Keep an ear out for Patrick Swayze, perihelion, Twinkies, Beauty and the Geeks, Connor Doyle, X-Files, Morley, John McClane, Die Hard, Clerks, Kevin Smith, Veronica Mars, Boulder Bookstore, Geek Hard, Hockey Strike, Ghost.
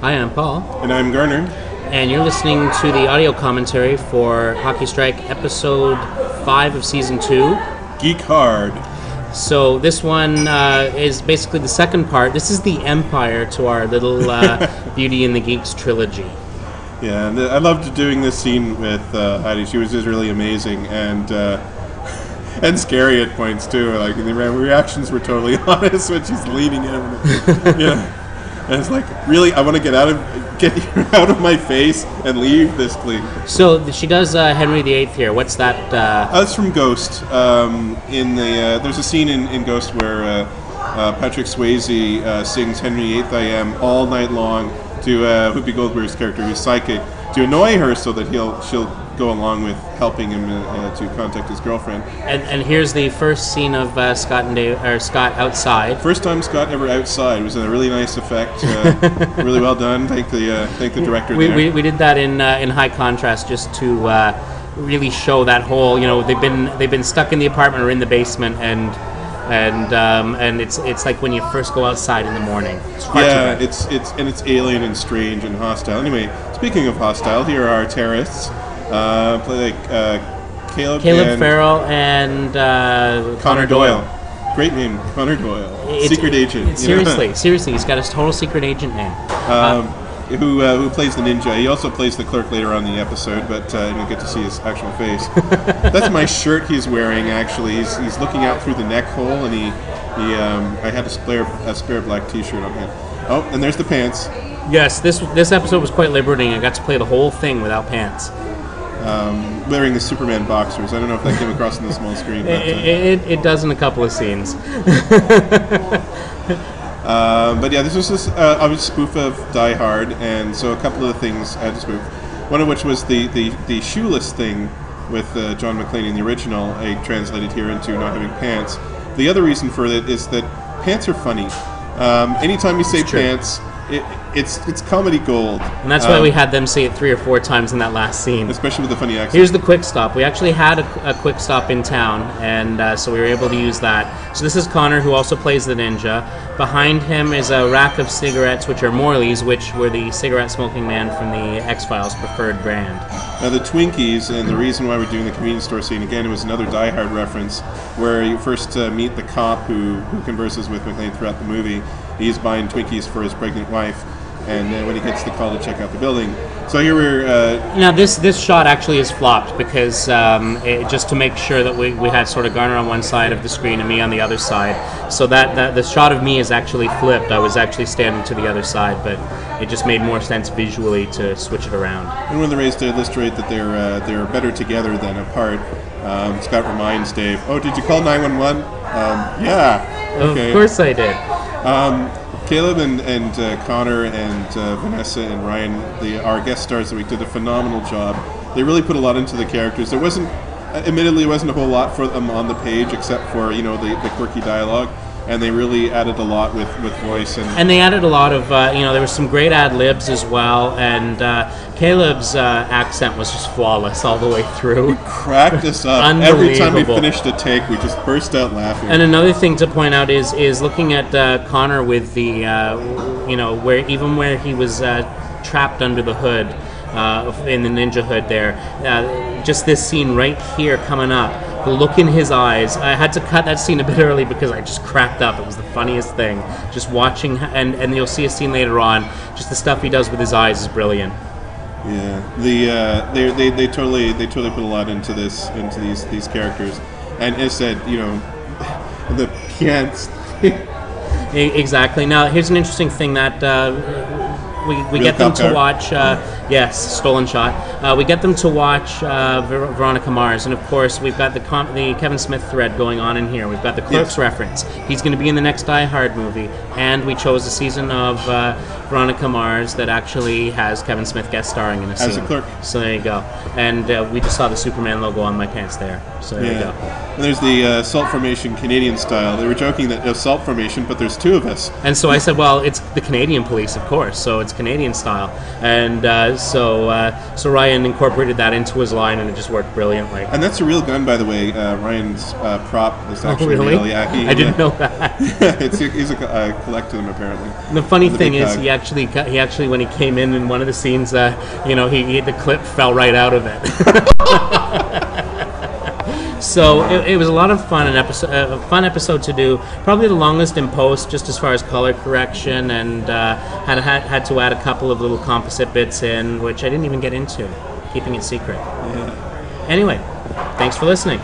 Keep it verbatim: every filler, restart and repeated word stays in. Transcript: Hi, I'm Paul. And I'm Garner. And you're listening to the audio commentary for Hockey Strike episode five of season two. Geek Hard. So this one uh, is basically the second part. This is the empire to our little uh, Beauty and the Geeks trilogy. Yeah, and I loved doing this scene with uh, Heidi. She was just really amazing and uh, and scary at points too. Like the reactions were totally honest when she's leading him. Yeah. And it's like, really, I want to get out of get you out of my face and leave this, please. So she does uh, Henry the Eighth here. What's that? Uh... That's from Ghost. Um, in the uh, there's a scene in, in Ghost where uh, uh, Patrick Swayze uh, sings Henry the Eighth I Am all night long to uh, Whoopi Goldberg's character, who's psychic, to annoy her so that he'll she'll go along with helping him uh, to contact his girlfriend. And, and here's the first scene of uh, Scott and Dave, or Scott outside. First time Scott ever outside. It was a really nice effect. Uh, really well done. Thank the uh, thank the director. We, there. we we did that in uh, in high contrast just to uh, really show that whole, you know, they've been they've been stuck in the apartment or in the basement and. And um, and it's it's like when you first go outside in the morning. It's yeah, it's it's and it's alien and strange and hostile. Anyway, speaking of hostile, here are terrorists. Uh, play like uh, Caleb, Caleb and Farrell and uh, Connor, Connor Doyle. Doyle. Great name, Connor Doyle. It's, secret agent. Seriously, know? seriously, he's got a total secret agent name. Um, um, who uh, who plays the ninja. He also plays the clerk later on in the episode, but uh, you don't get to see his actual face. That's my shirt he's wearing, actually. He's he's looking out through the neck hole, and he, he um, I had a spare, a spare black T-shirt on him. Oh, and there's the pants. Yes, this this episode was quite liberating. I got to play the whole thing without pants. Um, wearing the Superman boxers. I don't know if that came across on the small screen. But, uh, it, it, it does in a couple of scenes. Uh, but yeah, this was this uh, obvious spoof of Die Hard, and so a couple of things I had to spoof. One of which was the, the, the shoeless thing with uh, John McClane in the original, I translated here into not having pants. The other reason for it is that pants are funny. Um, anytime you say pants, it, it's it's comedy gold. And that's um, why we had them say it three or four times in that last scene. Especially with the funny accent. Here's the quick stop. We actually had a, a quick stop in town, and uh, so we were able to use that. So this is Connor, who also plays the ninja. Behind him is a rack of cigarettes, which are Morley's, which were the cigarette-smoking man from the X-Files preferred brand. Now, the Twinkies, and the reason why we're doing the convenience store scene, again, it was another Die Hard reference, where you first uh, meet the cop who, who converses with McClane throughout the movie. He's buying Twinkies for his pregnant wife, and then when he gets the call to check out the building. So here we're... Uh, now, this, this shot actually is flopped, because um, it, just to make sure that we, we had sort of Garner on one side of the screen and me on the other side. So that, that the shot of me is actually flipped. I was actually standing to the other side, but it just made more sense visually to switch it around. And when the Rays did illustrate that they're uh, they're better together than apart, um, Scott reminds Dave, "Oh, did you call nine one one? Um, yeah. Okay. Of course I did. Um, Caleb and, and uh, Connor and uh, Vanessa and Ryan, the, our guest stars that we did a phenomenal job. They really put a lot into the characters. There wasn't, admittedly, wasn't a whole lot for them on the page except for, you know, the, the quirky dialogue. And they really added a lot with, with voice. And, and they added a lot of, uh, you know, there were some great ad-libs as well. And uh, Caleb's uh, accent was just flawless all the way through. He cracked us up. Every time we finished a take, we just burst out laughing. And another thing to point out is is looking at uh, Connor with the, uh, you know, where even where he was uh, trapped under the hood, uh, in the ninja hood there, uh, just this scene right here coming up. The look in his eyes. I had to cut that scene a bit early because I just cracked up. It was the funniest thing. Just watching, and, and you'll see a scene later on. Just the stuff he does with his eyes is brilliant. Yeah, the uh, they they they totally they totally put a lot into this into these these characters, and as said, you know, the pants. Exactly. Now here's an interesting thing that. Uh, We, we get them to watch, uh, yes, stolen shot. Uh, we get them to watch uh, Ver- Veronica Mars, and of course we've got the, com- the Kevin Smith thread going on in here. We've got the Clerks yes. reference. He's going to be in the next Die Hard movie, and we chose a season of uh, Veronica Mars that actually has Kevin Smith guest starring in a scene. As a clerk. So there you go. And uh, we just saw the Superman logo on my pants there. So there yeah. you go. And there's the uh, salt formation Canadian style. They were joking that there's salt formation, but there's two of us. And so I said, well, it's the Canadian police, of course. So it's Canadian style, and uh, so uh, so Ryan incorporated that into his line, and it just worked brilliantly. And that's a real gun, by the way. Uh, Ryan's uh, prop is actually oh, really? real. Yeah, he, I didn't uh, know that. It's, he's a, a collector, apparently. The funny the thing is, dog. yeah, actually got, he actually when he came in in one of the scenes, uh, you know, he, he the clip fell right out of it. So it, it was a lot of fun, an episode, a fun episode to do. Probably the longest in post, just as far as color correction, and uh, had had had to add a couple of little composite bits in, which I didn't even get into, keeping it secret. Yeah. Anyway, thanks for listening.